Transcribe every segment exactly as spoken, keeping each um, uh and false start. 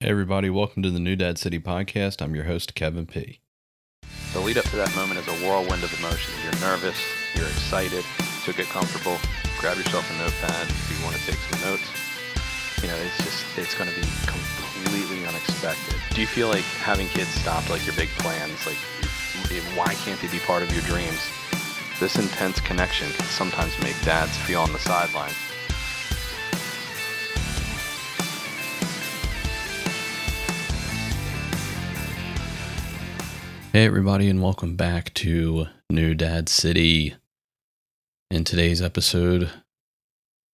Hey everybody, welcome to the New Dad City Podcast. I'm your host, Kevin P. The lead up to that moment is a whirlwind of emotions. You're nervous, you're excited, so get comfortable, grab yourself a notepad if you want to take some notes. You know, it's just, it's going to be completely unexpected. Do you feel like having kids stopped, like your big plans, like why can't they be part of your dreams? This intense connection can sometimes make dads feel on the sidelines. Hey everybody, and welcome back to New Dad City. In today's episode,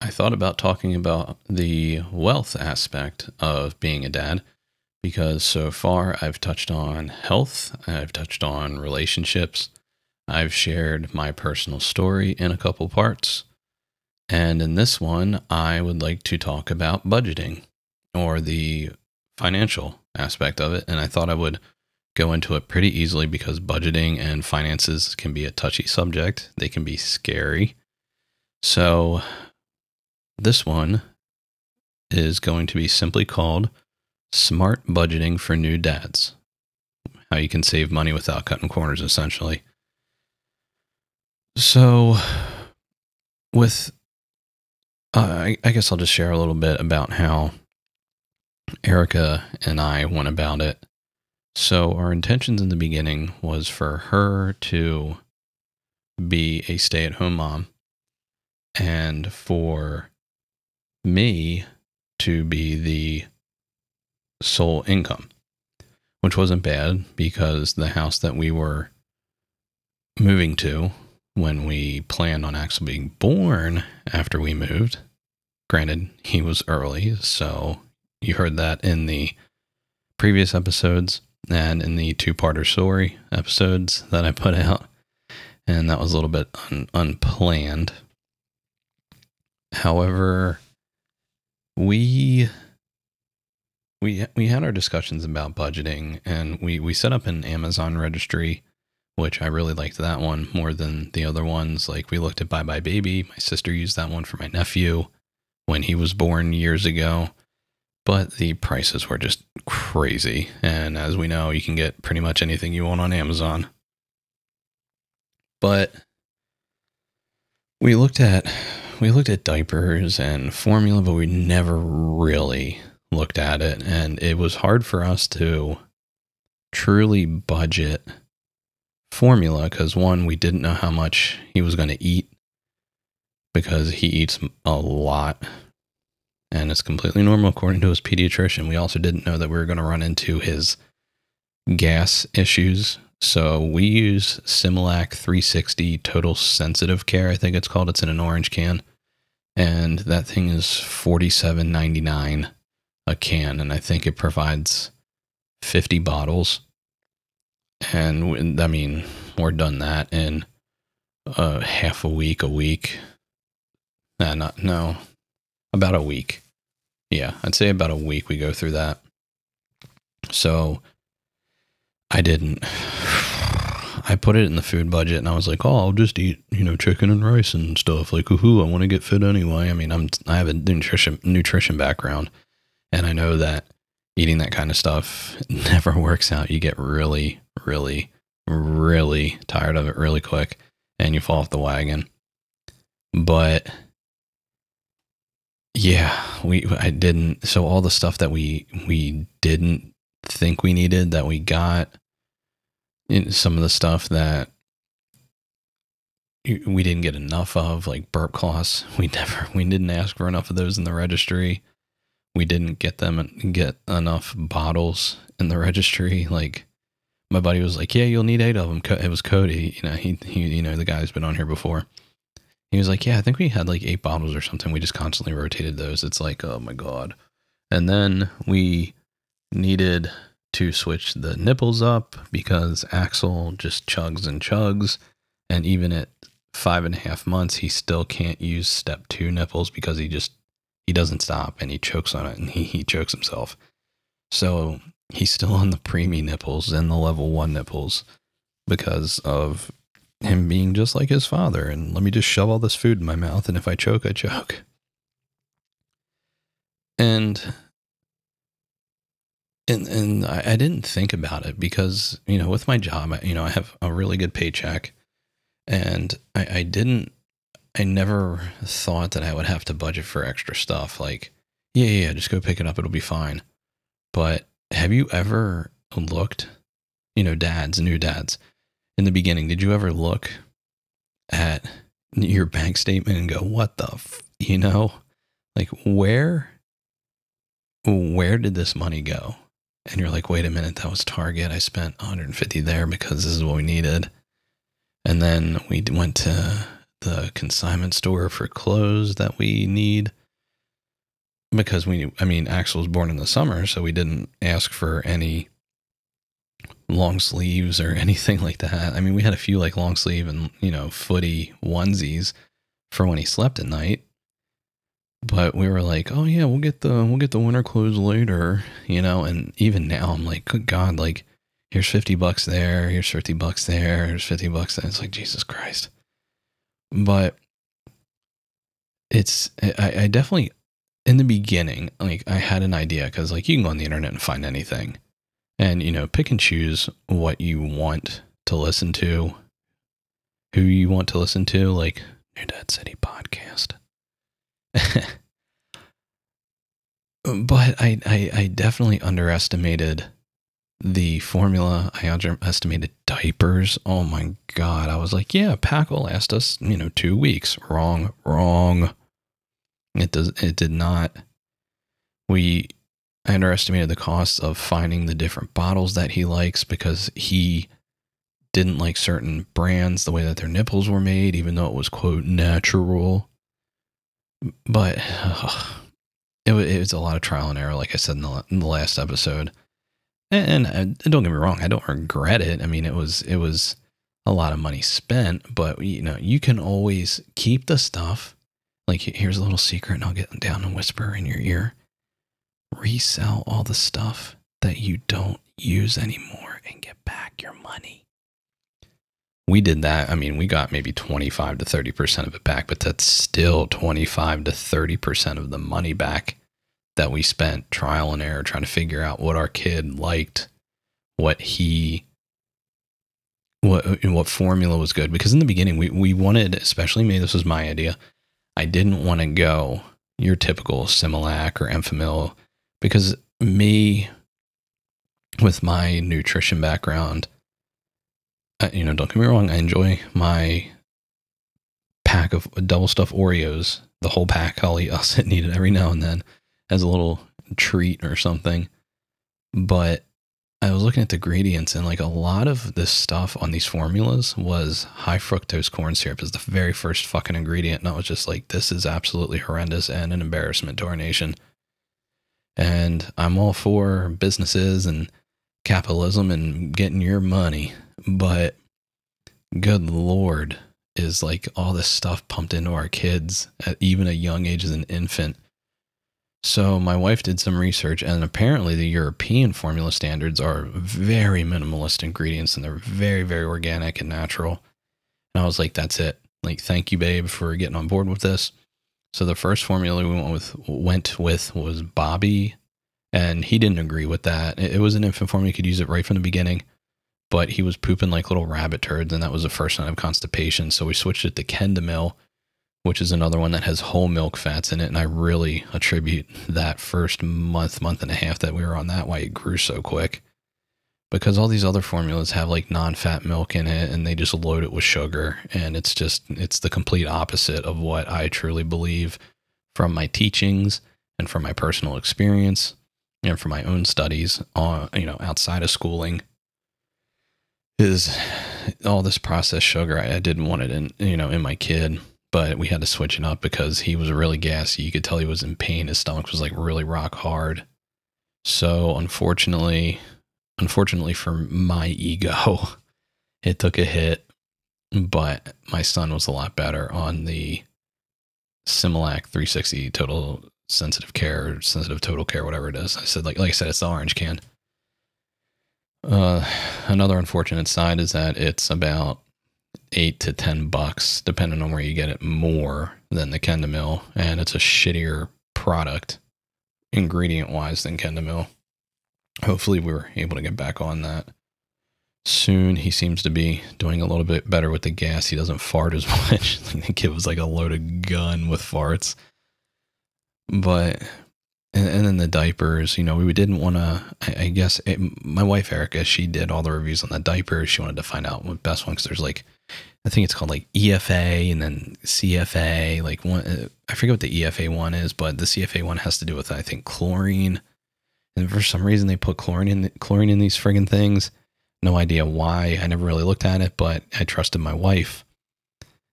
I thought about talking about the wealth aspect of being a dad, because so far I've touched on health, I've touched on relationships, I've shared my personal story in a couple parts, and in this one, I would like to talk about budgeting, or the financial aspect of it, and I thought I would go into it pretty easily because budgeting and finances can be a touchy subject. They can be scary. So this one is going to be simply called Smart Budgeting for New Dads. How you can save money without cutting corners, essentially. So with, uh, I, I guess I'll just share a little bit about how Erica and I went about it. So our intentions in the beginning was for her to be a stay-at-home mom and for me to be the sole income, which wasn't bad because the house that we were moving to when we planned on Axel being born after we moved, granted he was early, so you heard that in the previous episodes. And in the two-parter story episodes that I put out, and that was a little bit un- unplanned. However, we we we had our discussions about budgeting, and we, we set up an Amazon registry, which I really liked that one more than the other ones. Like we looked at Buy Buy Baby. My sister used that one for my nephew when he was born years ago. But the prices were just crazy. And as we know, you can get pretty much anything you want on Amazon. But we looked at we looked at diapers and formula, but we never really looked at it. And it was hard for us to truly budget formula because, one, we didn't know how much he was going to eat because he eats a lot. And it's completely normal according to his pediatrician. We also didn't know that we were going to run into his gas issues. So we use Similac three sixty Total Sensitive Care, I think it's called. It's in an orange can. And that thing is forty-seven ninety-nine a can. And I think it provides fifty bottles. And I mean, we're done that in uh, half a week, a week. Nah, not, no. About a week. Yeah, I'd say about a week we go through that. So I didn't. I put it in the food budget and I was like, oh, I'll just eat, you know, chicken and rice and stuff. Like, woohoo, I want to get fit anyway. I mean, I'm, I have a nutrition, nutrition background and I know that eating that kind of stuff never works out. You get really, really, really tired of it really quick and you fall off the wagon. But yeah, we, I didn't. So all the stuff that we, we didn't think we needed that we got, and some of the stuff that we didn't get enough of, like burp cloths. We never, we didn't ask for enough of those in the registry. We didn't get them and get enough bottles in the registry. Like my buddy was like, yeah, you'll need eight of them. It was Cody. You know, he, he you know, the guy's been on here before. He was like, yeah, I think we had like eight bottles or something. We just constantly rotated those. It's like, oh my God. And then we needed to switch the nipples up because Axel just chugs and chugs. And even at five and a half months, he still can't use step two nipples because he just, he doesn't stop and he chokes on it and he, he chokes himself. So he's still on the preemie nipples and the level one nipples because of him being just like his father, and let me just shove all this food in my mouth, and if I choke, I choke. And And and I, I didn't think about it because, you know, with my job, you know, I have a really good paycheck, and I, I didn't, I never thought that I would have to budget for extra stuff. Like, yeah, yeah, just go pick it up. It'll be fine. But have you ever looked, you know, dads, new dads in the beginning, did you ever look at your bank statement and go, what the, f-? you know, like where, where did this money go? And you're like, wait a minute, that was Target. I spent one hundred fifty there because this is what we needed. And then we went to the consignment store for clothes that we need because we, I mean, Axel was born in the summer, so we didn't ask for any long sleeves or anything like that. I mean, we had a few like long sleeve and, you know, footy onesies for when he slept at night. But we were like, oh yeah, we'll get the, we'll get the winter clothes later, you know? And even now I'm like, good God, like here's fifty bucks there. Here's fifty bucks there. Here's fifty bucks there. It's like, Jesus Christ. But it's, I, I definitely, in the beginning, like I had an idea because like you can go on the internet and find anything and, you know, pick and choose what you want to listen to, who you want to listen to, like New Dad City Podcast. But I, I, I definitely underestimated the formula. I underestimated diapers. Oh my God. I was like, yeah, pack will last us, you know, two weeks. Wrong, wrong. It does. It did not. We I underestimated the cost of finding the different bottles that he likes because he didn't like certain brands, the way that their nipples were made, even though it was quote natural. But uh, it, it was a lot of trial and error. Like I said in the, in the last episode. And, and don't get me wrong, I don't regret it. I mean, it was, it was a lot of money spent, but you know, you can always keep the stuff. Like here's a little secret and I'll get down and whisper in your ear, resell all the stuff that you don't use anymore and get back your money. We did that. I mean, we got maybe twenty-five to thirty percent of it back, but that's still twenty-five to thirty percent of the money back that we spent trial and error trying to figure out what our kid liked, what he, what what formula was good. Because in the beginning, we, we wanted, especially me, this was my idea, I didn't want to go your typical Similac or Enfamil because me, with my nutrition background, I, you know, don't get me wrong, I enjoy my pack of double stuffed Oreos, the whole pack. I'll eat, I'll sit and eat it every now and then as a little treat or something. But I was looking at the ingredients and like a lot of this stuff on these formulas was high fructose corn syrup is the very first fucking ingredient. And I was just like, this is absolutely horrendous and an embarrassment to our nation. And I'm all for businesses and capitalism and getting your money, but good Lord, is like all this stuff pumped into our kids at even a young age as an infant. So my wife did some research and apparently the European formula standards are very minimalist ingredients and they're very, very organic and natural. And I was like, that's it. Like, thank you, babe, for getting on board with this. So the first formula we went with, went with was Bobby, and he didn't agree with that. It was an infant formula. You could use it right from the beginning, but he was pooping like little rabbit turds. And that was the first sign of constipation. So we switched it to Kendamil, which is another one that has whole milk fats in it. And I really attribute that first month, month and a half that we were on that, why it grew so quick. Because all these other formulas have like non-fat milk in it and they just load it with sugar. And it's just, it's the complete opposite of what I truly believe from my teachings and from my personal experience and from my own studies, uh, you know, outside of schooling. Is all this processed sugar. I, I didn't want it in, you know, in my kid. But we had to switch it up because he was really gassy. You could tell he was in pain. His stomach was like really rock hard. So unfortunately, unfortunately for my ego, it took a hit, but my son was a lot better on the Similac three sixty Total Sensitive Care, Sensitive Total Care, whatever it is. I said, like, like I said, it's the orange can. Uh, another unfortunate side is that it's about eight to ten bucks, depending on where you get it, more than the Kendamil, and it's a shittier product ingredient wise than Kendamil. hopefully we're able to get back on that soon. He seems to be doing a little bit better with the gas. He doesn't fart as much. The kid was like a loaded gun with farts. But, and, and then the diapers, you know, we didn't want to, I, I guess, it, my wife, Erica, she did all the reviews on the diapers. She wanted to find out what best one, because there's like, I think it's called like E F A and then C F A, like one, I forget what the E F A one is, but the C F A one has to do with, I think, chlorine. And for some reason they put chlorine in, chlorine in these friggin' things. No idea why. I never really looked at it, but I trusted my wife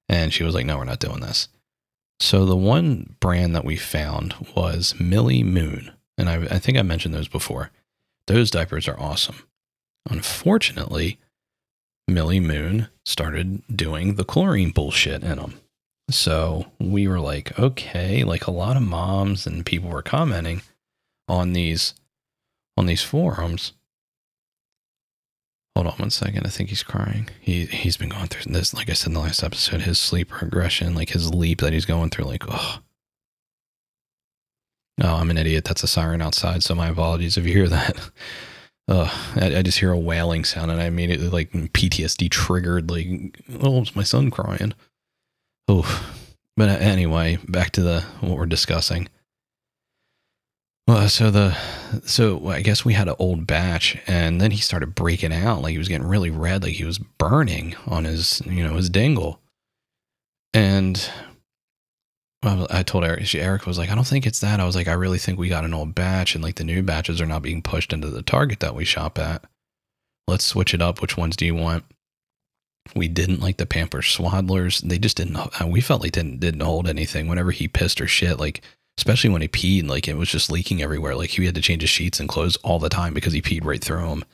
and she was like, no, we're not doing this. So the one brand that we found was Millie Moon. And I, I think I mentioned those before. Those diapers are awesome. Unfortunately, Millie Moon started doing the chlorine bullshit in them. So we were like, okay, like a lot of moms and people were commenting on these, on these forums. Hold on one second. I think he's crying. He, he's been going through this. Like I said in the last episode, his sleep regression, like his leap that he's going through, like, oh, no, I'm an idiot. That's a siren outside. So my apologies if you hear that. Uh, I, I just hear a wailing sound and I immediately like P T S D triggered, like, oh, it's my son crying. Oh, but anyway, back to the, what we're discussing. Well, so the, so I guess we had an old batch and then he started breaking out. Like he was getting really red. Like he was burning on his, you know, his dingle. And I told Eric, she, Eric was like, I don't think it's that. I was like, I really think we got an old batch and like the new batches are not being pushed into the Target that we shop at. Let's switch it up. Which ones do you want? We didn't like the Pampers Swaddlers. They just didn't, we felt like didn't, didn't hold anything whenever he pissed or shit. Like, especially when he peed, like it was just leaking everywhere. Like he had to change his sheets and clothes all the time because he peed right through them.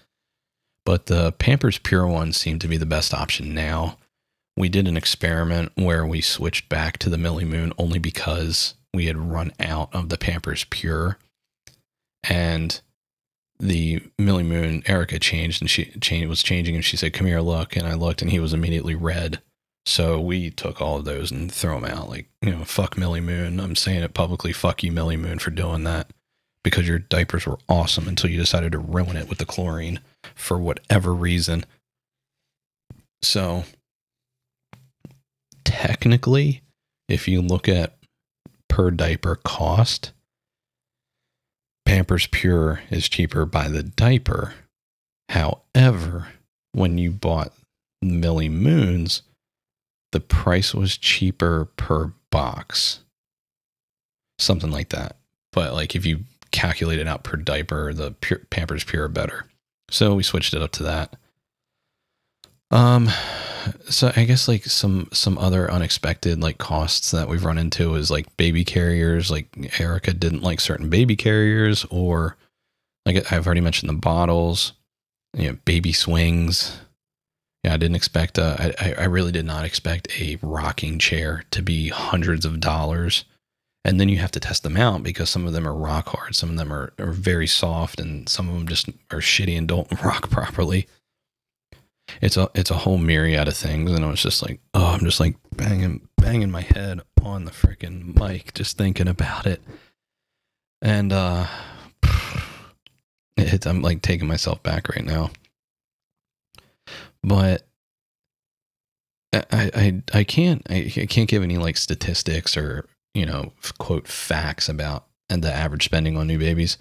But the Pampers Pure ones seem to be the best option now. We did an experiment where we switched back to the Millie Moon only because we had run out of the Pampers Pure, and the Millie Moon, Erica changed and she changed, was changing and she said, come here, look. And I looked and he was immediately red. So we took all of those and throw them out. Like, you know, fuck Millie Moon. I'm saying it publicly. Fuck you, Millie Moon, for doing that, because your diapers were awesome until you decided to ruin it with the chlorine for whatever reason. So technically, if you look at per diaper cost, Pampers Pure is cheaper by the diaper. However, when you bought Millie Moon's, the price was cheaper per box, something like that. But like if you calculate it out per diaper, the Pure, Pampers Pure are better. So we switched it up to that. Um, so I guess like some, some other unexpected like costs that we've run into is like baby carriers. Like Erica didn't like certain baby carriers, or like I've already mentioned the bottles, you know, baby swings. Yeah, I didn't expect, a, I, I really did not expect a rocking chair to be hundreds of dollars. And then you have to test them out because some of them are rock hard. Some of them are, are very soft and some of them just are shitty and don't rock properly. It's a, it's a whole myriad of things. And I was just like, oh, I'm just like banging, banging my head on the freaking mic, just thinking about it. And, uh, it, I'm like taking myself back right now. But I, I, I can't, I, I can't give any like statistics or, you know, quote facts about the average spending on new babies,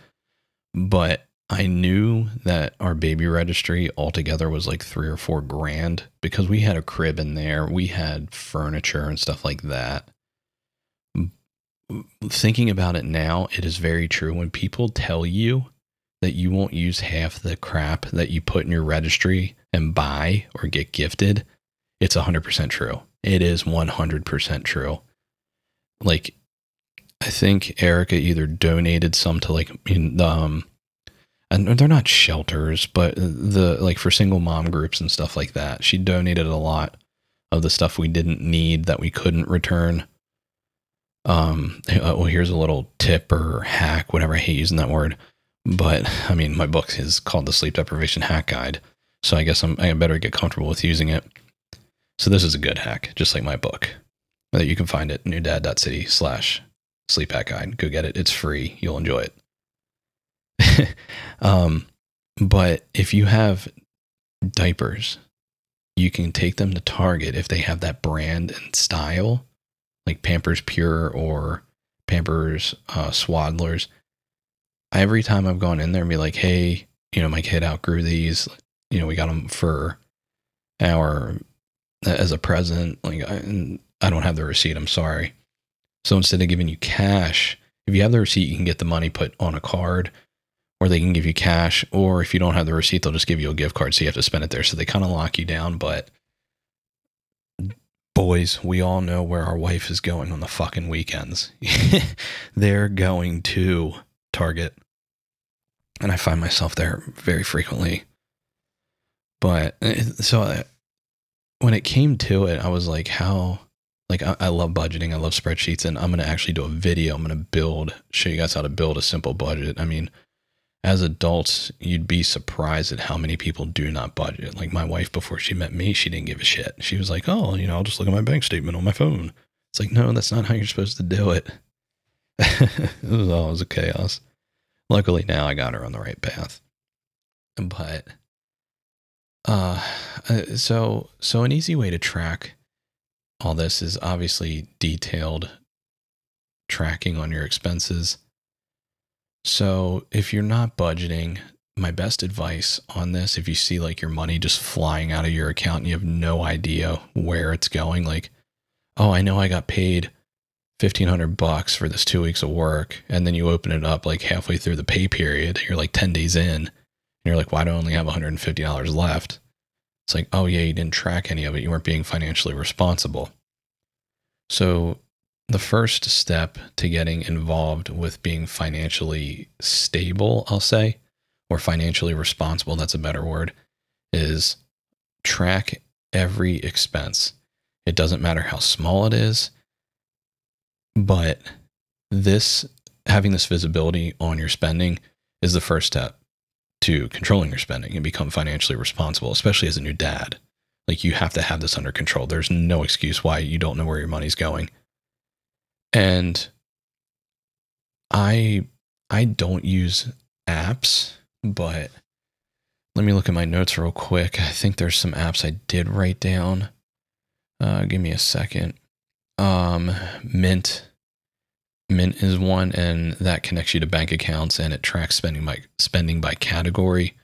but I knew that our baby registry altogether was like three or four grand because we had a crib in there. We had furniture and stuff like that. Thinking about it now, it is very true. When people tell you that you won't use half the crap that you put in your registry and buy or get gifted, it's one hundred percent true. It is one hundred percent true. Like, I think Erica either donated some to like, in, um, and they're not shelters, but the, like for single mom groups and stuff like that, she donated a lot of the stuff we didn't need that we couldn't return. Um, well, here's a little tip or hack, whatever. I hate using that word. But I mean, my book is called The Sleep Deprivation Hack Guide. So I guess I'm, I better get comfortable with using it. So this is a good hack, just like my book that you can find at newdad.city slash sleep hack guide. Go get it. It's free. You'll enjoy it. um, But if you have diapers, you can take them to Target if they have that brand and style, like Pampers Pure or Pampers uh, Swaddlers. Every time I've gone in there and be like, hey, you know, my kid outgrew these. You know, we got them for our, as a present. Like, I, I don't have the receipt. I'm sorry. So instead of giving you cash, if you have the receipt, you can get the money put on a card, or they can give you cash. Or if you don't have the receipt, they'll just give you a gift card, so you have to spend it there. So they kind of lock you down. But boys, we all know where our wife is going on the fucking weekends. They're going to Target. And I find myself there very frequently. But so when it came to it, I was like, how, like, I, I love budgeting. I love spreadsheets, and I'm going to actually do a video. I'm going to build, show you guys how to build a simple budget. I mean, as adults, you'd be surprised at how many people do not budget. Like my wife, before she met me, she didn't give a shit. She was like, oh, you know, I'll just look at my bank statement on my phone. It's like, no, that's not how you're supposed to do it. It was always a chaos. Luckily now I got her on the right path. But Uh, so, so an easy way to track all this is obviously detailed tracking on your expenses. So if you're not budgeting, my best advice on this, if you see like your money just flying out of your account and you have no idea where it's going, like, oh, I know I got paid fifteen hundred bucks for this two weeks of work. And then you open it up like halfway through the pay period, you're like ten days in. And you're like, why do I only have one hundred fifty dollars left? It's like, oh yeah, you didn't track any of it. You weren't being financially responsible. So the first step to getting involved with being financially stable, I'll say, or financially responsible, that's a better word, is track every expense. It doesn't matter how small it is, but this, having this visibility on your spending is the first step to controlling your spending and become financially responsible, especially as a new dad. Like, you have to have this under control. There's no excuse why you don't know where your money's going. And I, I don't use apps, but let me look at my notes real quick. I think there's some apps I did write down. Uh, give me a second. Um, Mint. Mint is one, and that connects you to bank accounts, and it tracks spending by spending by category.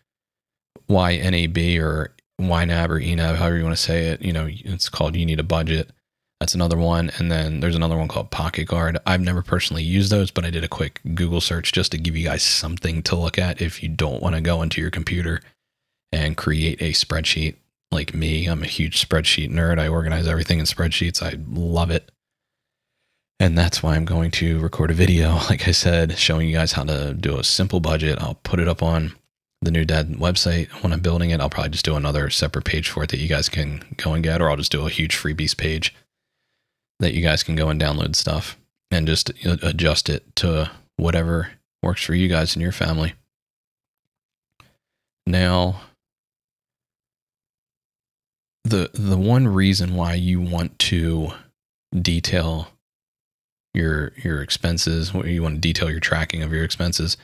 Y N A B or Y N A B or E N A B, however you want to say it, you know, it's called You Need a Budget. That's another one. And then there's another one called Pocket Guard. I've never personally used those, but I did a quick Google search just to give you guys something to look at if you don't want to go into your computer and create a spreadsheet like me. I'm a huge spreadsheet nerd. I organize everything in spreadsheets. I love it. And that's why I'm going to record a video, like I said, showing you guys how to do a simple budget. I'll put it up on the New Dad website when I'm building it. I'll probably just do another separate page for it that you guys can go and get, or I'll just do a huge freebies page that you guys can go and download stuff and just adjust it to whatever works for you guys and your family. Now, the the one reason why you want to detail your, your expenses, what you want to detail your tracking of your expenses,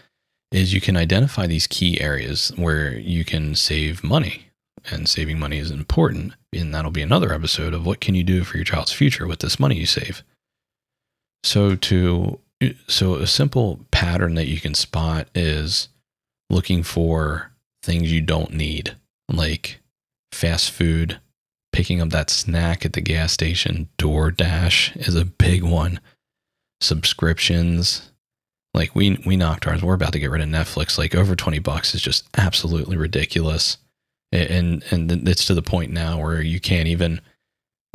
is you can identify these key areas where you can save money, and saving money is important. And that'll be another episode of what can you do for your child's future with this money you save. So to, so a simple pattern that you can spot is looking for things you don't need, like fast food, picking up that snack at the gas station. DoorDash is a big one. Subscriptions, like we we knocked ours. We're about to get rid of Netflix. Like, over twenty bucks is just absolutely ridiculous, and and it's to the point now where you can't even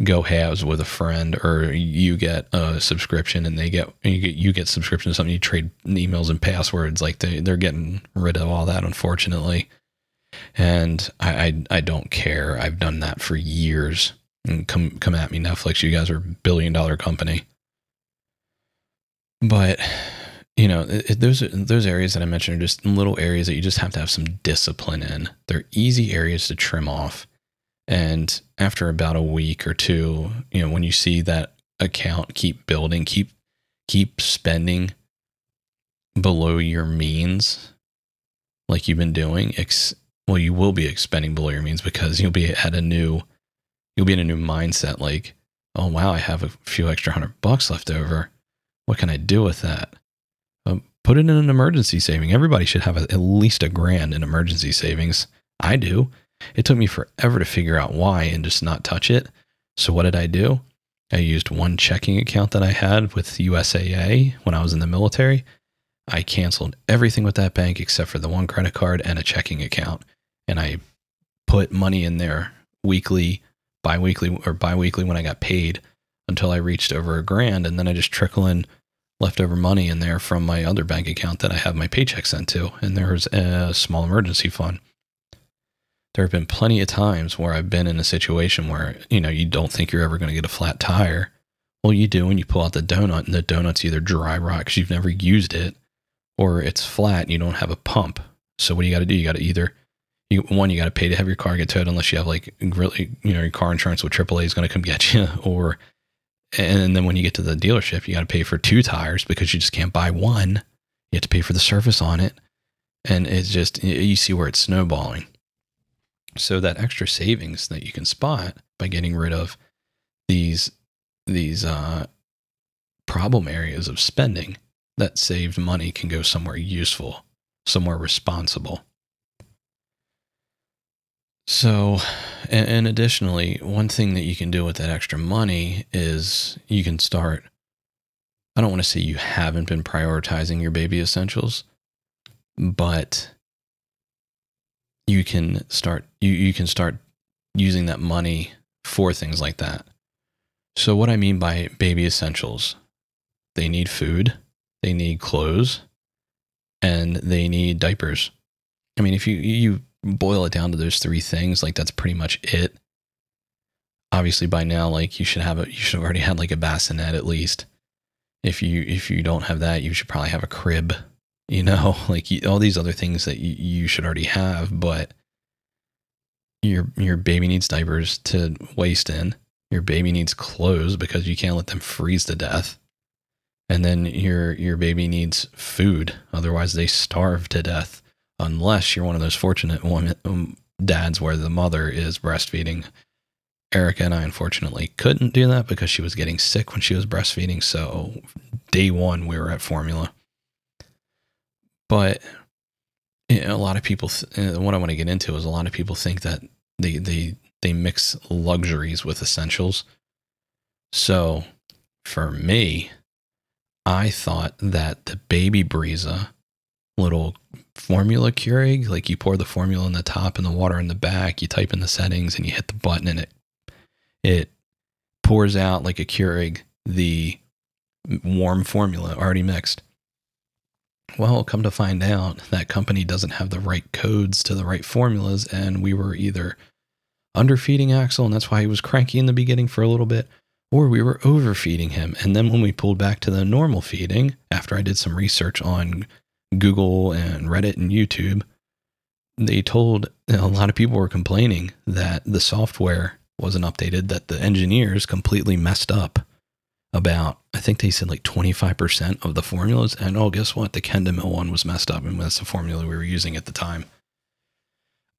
go halves with a friend, or you get a subscription and they get you get you get subscription to something. You trade emails and passwords. Like they they're getting rid of all that, unfortunately. And I I, I don't care. I've done that for years. And come come at me, Netflix. You guys are a billion dollar company. But, you know, those those areas that I mentioned are just little areas that you just have to have some discipline in. They're easy areas to trim off. And after about a week or two, you know, when you see that account keep building, keep keep spending below your means, like you've been doing, ex- well, you will be expending below your means because you'll be at a new, you'll be in a new mindset. Like, oh, wow, I have a few extra hundred bucks left over. What can I do with that? Um, put it in an emergency saving. Everybody should have a, at least a grand in emergency savings. I do. It took me forever to figure out why and just not touch it. So what did I do? I used one checking account that I had with U S A A when I was in the military. I canceled everything with that bank except for the one credit card and a checking account. And I put money in there weekly, bi-weekly or bi-weekly when I got paid until I reached over a grand. And then I just trickle in leftover money in there from my other bank account that I have my paycheck sent to. And there's a small emergency fund. There have been plenty of times where I've been in a situation where, you know, you don't think you're ever going to get a flat tire. Well, you do, and you pull out the donut, and the donut's either dry rot because you've never used it, or it's flat and you don't have a pump. So what do you got to do? You got to either, you, one, you got to pay to have your car get towed unless you have like really, you know, your car insurance with triple A is going to come get you. Or, and then when you get to the dealership, you got to pay for two tires because you just can't buy one. You have to pay for the service on it. And it's just, you see where it's snowballing. So that extra savings that you can spot by getting rid of these, these, uh, problem areas of spending, that saved money can go somewhere useful, somewhere responsible. So, and, and additionally, one thing that you can do with that extra money is you can start, I don't want to say you haven't been prioritizing your baby essentials, but you can start, you, you can start using that money for things like that. So what I mean by baby essentials, they need food. They need clothes and they need diapers. I mean, if you, you boil it down to those three things, like that's pretty much it. Obviously by now, like you should have a, you should have already had like a bassinet at least. If you, if you don't have that, you should probably have a crib, you know, like you, all these other things that you, you should already have, but your, your baby needs diapers to waste in. Your baby needs clothes because you can't let them freeze to death. And then your your baby needs food. Otherwise, they starve to death unless you're one of those fortunate women, um, dads where the mother is breastfeeding. Erica and I, unfortunately, couldn't do that because she was getting sick when she was breastfeeding. So day one, we were at formula. But you know, a lot of people, th- what I want to get into is a lot of people think that they they they mix luxuries with essentials. So for me, I thought that the Baby Breeza little formula Keurig, like you pour the formula in the top and the water in the back, you type in the settings and you hit the button and it, it pours out like a Keurig, the warm formula already mixed. Well, come to find out that company doesn't have the right codes to the right formulas. And we were either underfeeding Axel, and that's why he was cranky in the beginning for a little bit, or we were overfeeding him. And then when we pulled back to the normal feeding, after I did some research on Google and Reddit and YouTube, they told, you know, a lot of people were complaining that the software wasn't updated, that the engineers completely messed up about, I think they said like twenty-five percent of the formulas. And oh, guess what? The Kendamil one was messed up. And that's the formula we were using at the time.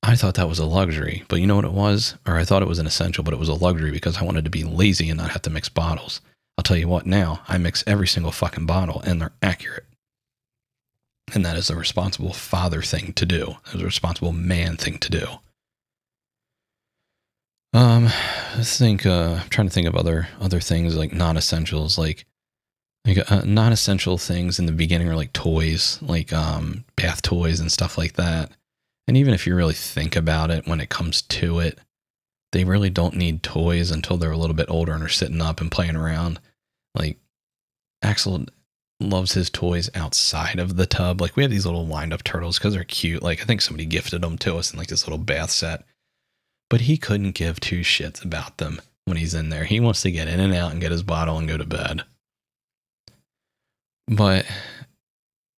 I thought that was a luxury, but you know what it was? Or I thought it was an essential, but it was a luxury because I wanted to be lazy and not have to mix bottles. I'll tell you what, now I mix every single fucking bottle and they're accurate. And that is a responsible father thing to do. It's a responsible man thing to do. Um, I think, uh, I'm trying to think of other, other things like non-essentials, like, like uh, non-essential things in the beginning are like toys, like, um, bath toys and stuff like that. And even if you really think about it, when it comes to it, they really don't need toys until they're a little bit older and are sitting up and playing around. Like Axel loves his toys outside of the tub. Like we have these little wind up turtles because they're cute. Like I think somebody gifted them to us in like this little bath set, but he couldn't give two shits about them when he's in there. He wants to get in and out and get his bottle and go to bed. But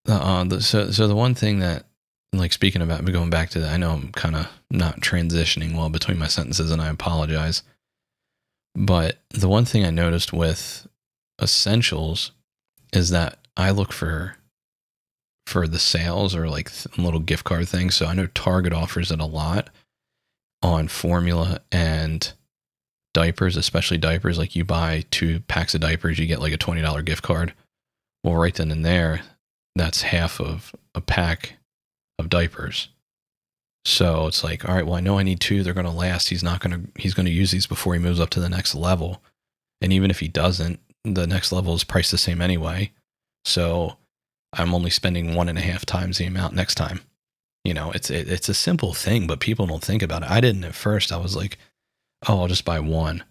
uh, the, so, so the one thing that, like speaking about going back to that, I know I'm kind of not transitioning well between my sentences and I apologize. But the one thing I noticed with essentials is that I look for for the sales or like little gift card things. So I know Target offers it a lot on formula and diapers, especially diapers. Like you buy two packs of diapers, you get like a twenty dollars gift card. Well, right then and there, that's half of a pack of diapers. So it's like, all right, well, I know I need two. They're going to last. He's not going to, he's going to use these before he moves up to the next level. And even if he doesn't, the next level is priced the same anyway. So I'm only spending one and a half times the amount next time. You know, it's, it, it's a simple thing, but people don't think about it. I didn't at first. I was like, oh, I'll just buy one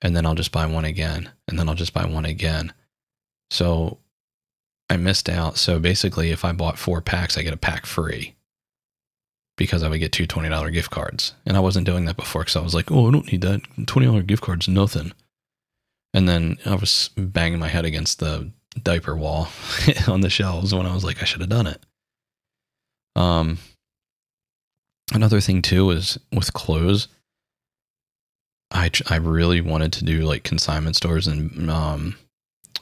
and then I'll just buy one again. And then I'll just buy one again. So I missed out. So basically if I bought four packs, I get a pack free because I would get two twenty dollars gift cards. And I wasn't doing that before because I was like, oh, I don't need that. twenty dollars gift card's nothing. And then I was banging my head against the diaper wall on the shelves when I was like, I should have done it. Um, another thing too is with clothes. I, I really wanted to do like consignment stores and, um,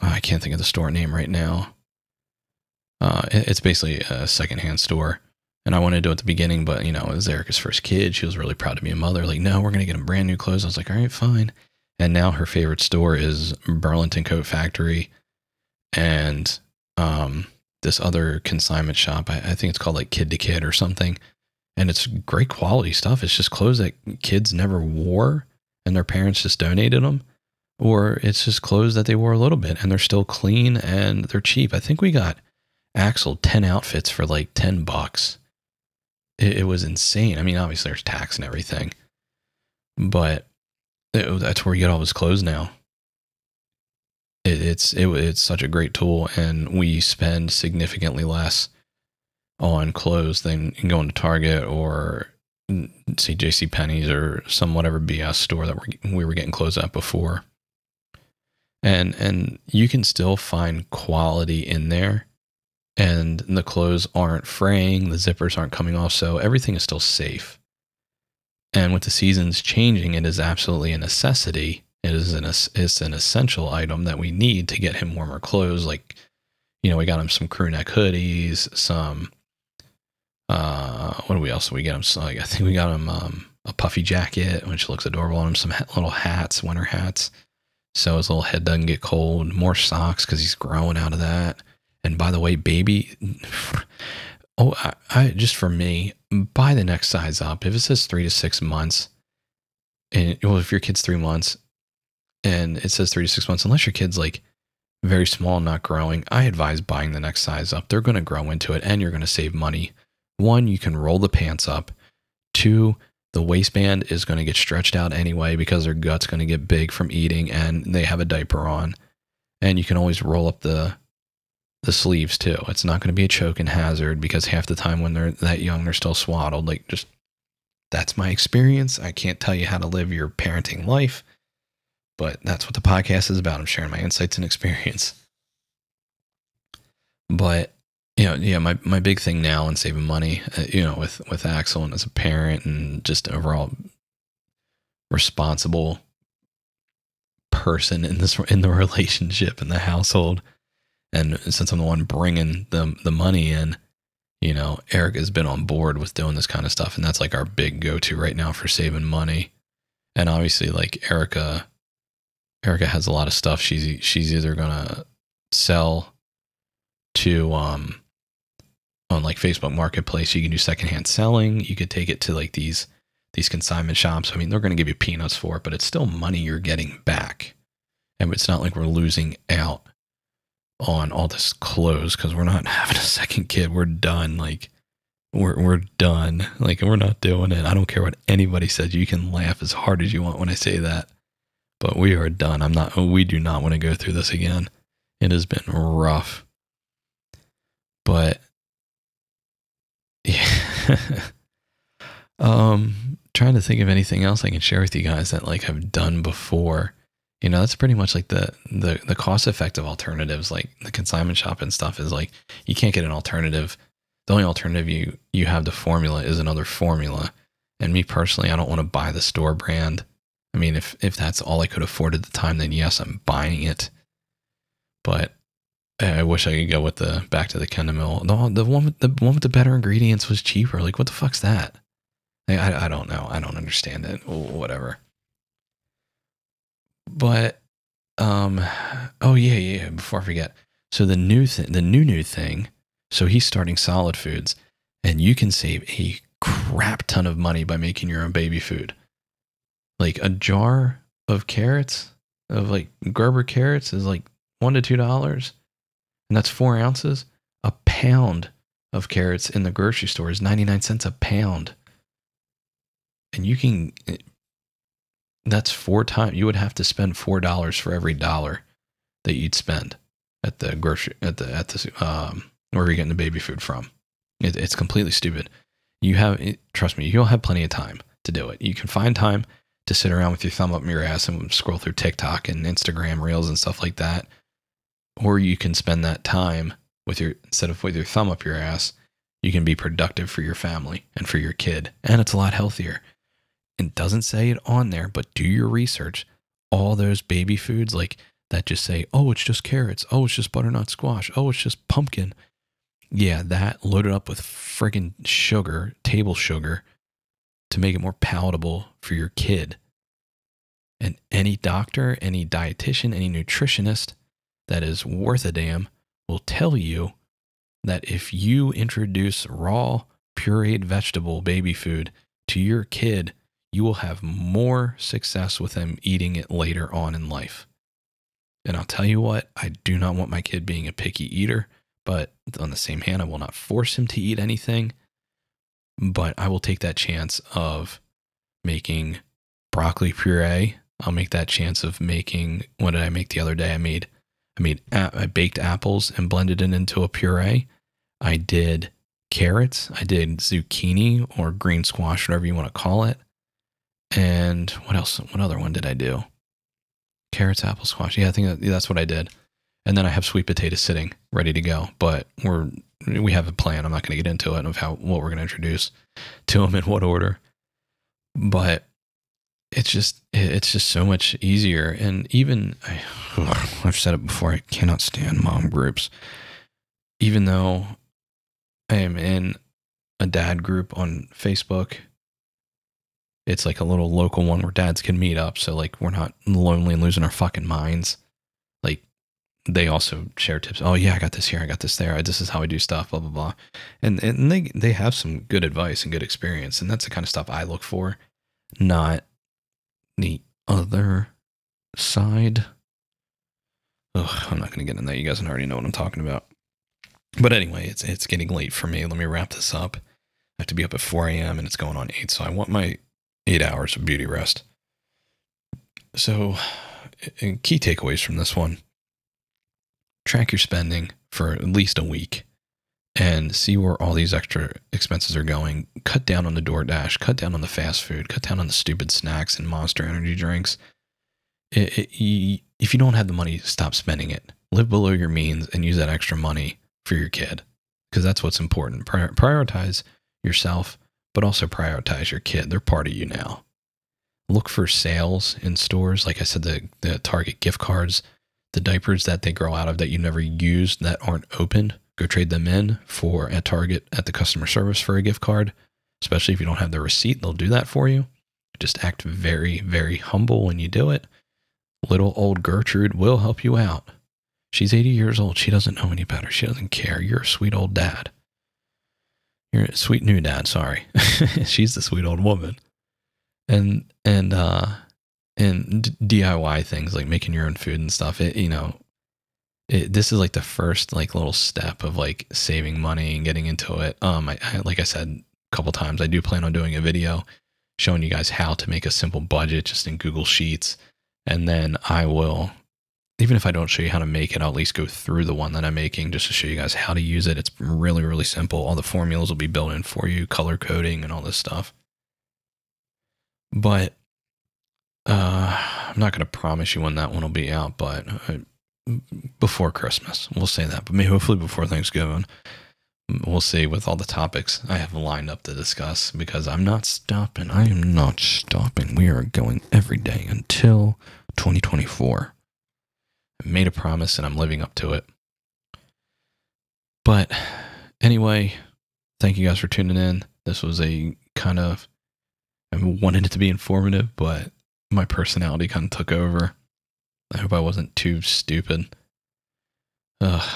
I can't think of the store name right now. Uh, it, it's basically a secondhand store. And I wanted to do it at the beginning, but, you know, it was Erica's first kid. She was really proud to be a mother. Like, no, we're going to get them brand new clothes. I was like, all right, fine. And now her favorite store is Burlington Coat Factory and um, this other consignment shop. I, I think it's called like Kid to Kid or something. And it's great quality stuff. It's just clothes that kids never wore and their parents just donated them. Or it's just clothes that they wore a little bit and they're still clean and they're cheap. I think we got Axel ten outfits for like ten bucks. It, it was insane. I mean, obviously there's tax and everything, but it, that's where you get all his clothes now. It, it's, it, it's such a great tool and we spend significantly less on clothes than going to Target or say JCPenney's or some whatever B S store that we're, we were getting clothes at before. And, and you can still find quality in there and the clothes aren't fraying. The zippers aren't coming off. So everything is still safe. And with the seasons changing, it is absolutely a necessity. It is an, it's an essential item that we need to get him warmer clothes. Like, you know, we got him some crew neck hoodies, some, uh, what do we else? We get him. So like, I think we got him, um, a puffy jacket, which looks adorable on him, some little hats, winter hats. So his little head doesn't get cold, more socks because he's growing out of that. And by the way, baby, oh, I, I just for me, buy the next size up. If it says three to six months, and well, if your kid's three months and it says three to six months, unless your kid's like very small and not growing, I advise buying the next size up. They're going to grow into it and you're going to save money. One, you can roll the pants up. Two, the waistband is going to get stretched out anyway because their gut's going to get big from eating and they have a diaper on. And you can always roll up the the sleeves too. It's not going to be a choking hazard because half the time when they're that young, they're still swaddled. Like just, that's my experience. I can't tell you how to live your parenting life, but that's what the podcast is about. I'm sharing my insights and experience. But you know, yeah, my, my big thing now and saving money, uh, you know, with, with Axel and as a parent and just overall responsible person in this, in the relationship, in the household. And since I'm the one bringing the, the money in, you know, Eric has been on board with doing this kind of stuff. And that's like our big go-to right now for saving money. And obviously like Erica, Erica has a lot of stuff. She's, she's either going to sell to, um, on like Facebook Marketplace, you can do secondhand selling. You could take it to like these, these consignment shops. I mean, they're going to give you peanuts for it, but it's still money you're getting back. And it's not like we're losing out on all this clothes because we're not having a second kid. We're done. Like we're, we're done. Like we're not doing it. I don't care what anybody says. You can laugh as hard as you want when I say that, but we are done. I'm not, we do not want to go through this again. It has been rough. But yeah, um, trying to think of anything else I can share with you guys that like I've done before. You know, that's pretty much like the, the, the cost effective alternatives, like the consignment shop and stuff is like, you can't get an alternative. The only alternative you, you have to formula is another formula. And me personally, I don't want to buy the store brand. I mean, if, if that's all I could afford at the time, then yes, I'm buying it. But I wish I could go with the back to the Kendamil. No, the one with the one with the better ingredients was cheaper. Like, what the fuck's that? I, I, I don't know. I don't understand it. Whatever. But, um, oh yeah, yeah. Before I forget, so the new thing, the new new thing. So he's starting Solid Foods, and you can save a crap ton of money by making your own baby food. Like a jar of carrots, of like Gerber carrots, is like one to two dollars. And that's four ounces. A pound of carrots in the grocery store is ninety-nine cents a pound. And you can, that's four times, you would have to spend four dollars for every dollar that you'd spend at the grocery, at the, at the, um, wherever you're getting the baby food from. It, it's completely stupid. You have, it, trust me, you'll have plenty of time to do it. You can find time to sit around with your thumb up your ass and scroll through TikTok and Instagram reels and stuff like that. Or you can spend that time with your, instead of with your thumb up your ass, you can be productive for your family and for your kid. And it's a lot healthier. It doesn't say it on there, but do your research. All those baby foods like that just say, oh, it's just carrots. Oh, it's just butternut squash. Oh, it's just pumpkin. Yeah, that loaded up with friggin' sugar, table sugar, to make it more palatable for your kid. And any doctor, any dietitian, any nutritionist that is worth a damn will tell you that if you introduce raw, pureed vegetable baby food to your kid, you will have more success with them eating it later on in life. And I'll tell you what, I do not want my kid being a picky eater, but on the same hand, I will not force him to eat anything, but I will take that chance of making broccoli puree. I'll make that chance of making, what did I make the other day? I made I made I baked apples and blended it into a puree. I did carrots. I did zucchini or green squash, whatever you want to call it. And what else? What other one did I do? Carrots, apple squash. Yeah, I think that's what I did. And then I have sweet potato sitting ready to go. But we're we have a plan. I'm not going to get into it of how what we're going to introduce to them in what order. But It's just, it's just so much easier. And even, I, I've said it before, I cannot stand mom groups. Even though I am in a dad group on Facebook, it's like a little local one where dads can meet up. So like, we're not lonely and losing our fucking minds. Like, they also share tips. Oh yeah, I got this here. I got this there. This is how I do stuff, blah, blah, blah. And, and they, they have some good advice and good experience. And that's the kind of stuff I look for, not the other side. Ugh, I'm not going to get in that. You guys already know what I'm talking about. But anyway, it's it's getting late for me. Let me wrap this up. I have to be up at four a.m. and it's going on eight. So I want my eight hours of beauty rest. So and key takeaways from this one. Track your spending for at least a week and see where all these extra expenses are going. Cut down on the DoorDash, cut down on the fast food, cut down on the stupid snacks and Monster energy drinks. It, it, you, if you don't have the money, stop spending it. Live below your means and use that extra money for your kid, because that's what's important. Prior, prioritize yourself, but also prioritize your kid. They're part of you now. Look for sales in stores. Like I said, the, the Target gift cards, the diapers that they grow out of that you never used that aren't opened. Go trade them in for at Target at the customer service for a gift card, especially if you don't have the receipt. They'll do that for you. Just act very, very humble when you do it. Little old Gertrude will help you out. She's eighty years old. She doesn't know any better. She doesn't care. You're a sweet old dad. You're a sweet new dad. Sorry. She's the sweet old woman. And, and, uh, and d- DIY things like making your own food and stuff. It, you know, It, this is like the first like little step of like saving money and getting into it. Um, I, I, like I said a couple times, I do plan on doing a video showing you guys how to make a simple budget just in Google Sheets. And then I will, even if I don't show you how to make it, I'll at least go through the one that I'm making just to show you guys how to use it. It's really, really simple. All the formulas will be built in for you, color coding and all this stuff. But uh, I'm not going to promise you when that one will be out, but I, before Christmas, we'll say that, but maybe hopefully before Thanksgiving, we'll see with all the topics I have lined up to discuss, because I'm not stopping. I am not stopping. We are going every day until twenty twenty-four. I made a promise and I'm living up to it. But anyway, thank you guys for tuning in. This was a kind of, I wanted it to be informative, but my personality kind of took over. I hope I wasn't too stupid. Ugh.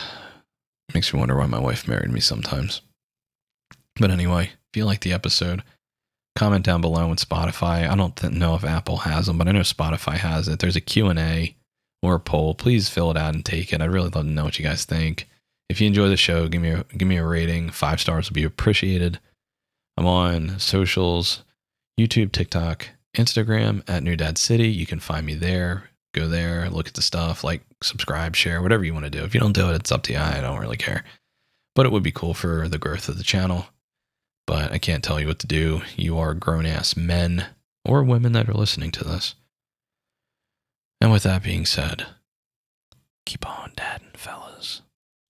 Makes me wonder why my wife married me sometimes. But anyway, if you like the episode, comment down below on Spotify. I don't th- know if Apple has them, but I know Spotify has it. There's a Q and A or a poll. Please fill it out and take it. I'd really love to know what you guys think. If you enjoy the show, give me a, give me a rating. Five stars would be appreciated. I'm on socials, YouTube, TikTok, Instagram at New Dad City. You can find me there. Go there, look at the stuff, like, subscribe, share, whatever you want to do. If you don't do it, it's up to you. I don't really care, but it would be cool for the growth of the channel. But I can't tell you what to do. You are grown-ass men or women that are listening to this. And with that being said, keep on dadding, fellas.